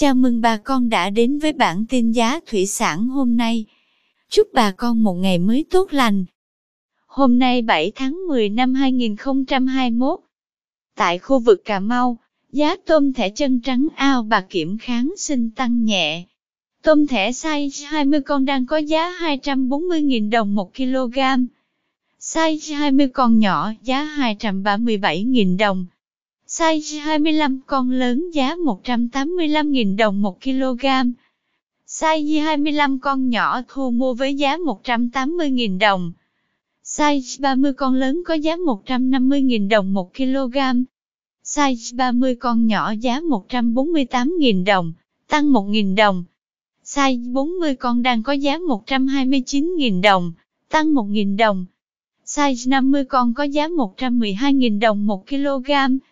Chào mừng bà con đã đến với bản tin giá thủy sản hôm nay. Chúc bà con một ngày mới tốt lành. Hôm nay 7 tháng 10 năm 2021, tại khu vực Cà Mau, giá tôm thẻ chân trắng ao bà Kiểm kháng sinh tăng nhẹ. Tôm thẻ size 20 con đang có giá 240.000 đồng 1 kg. Size 20 con nhỏ giá 237.000 đồng. Size 25 con lớn giá 185.000 đồng 1 kg. Size 25 con nhỏ thu mua với giá 180.000 đồng. Size 30 con lớn có giá 150.000 đồng 1 kg. Size 30 con nhỏ giá 148.000 đồng, tăng 1.000 đồng. Size 40 con đang có giá 129.000 đồng, tăng 1.000 đồng. Size 50 con có giá 112.000 đồng 1 kg,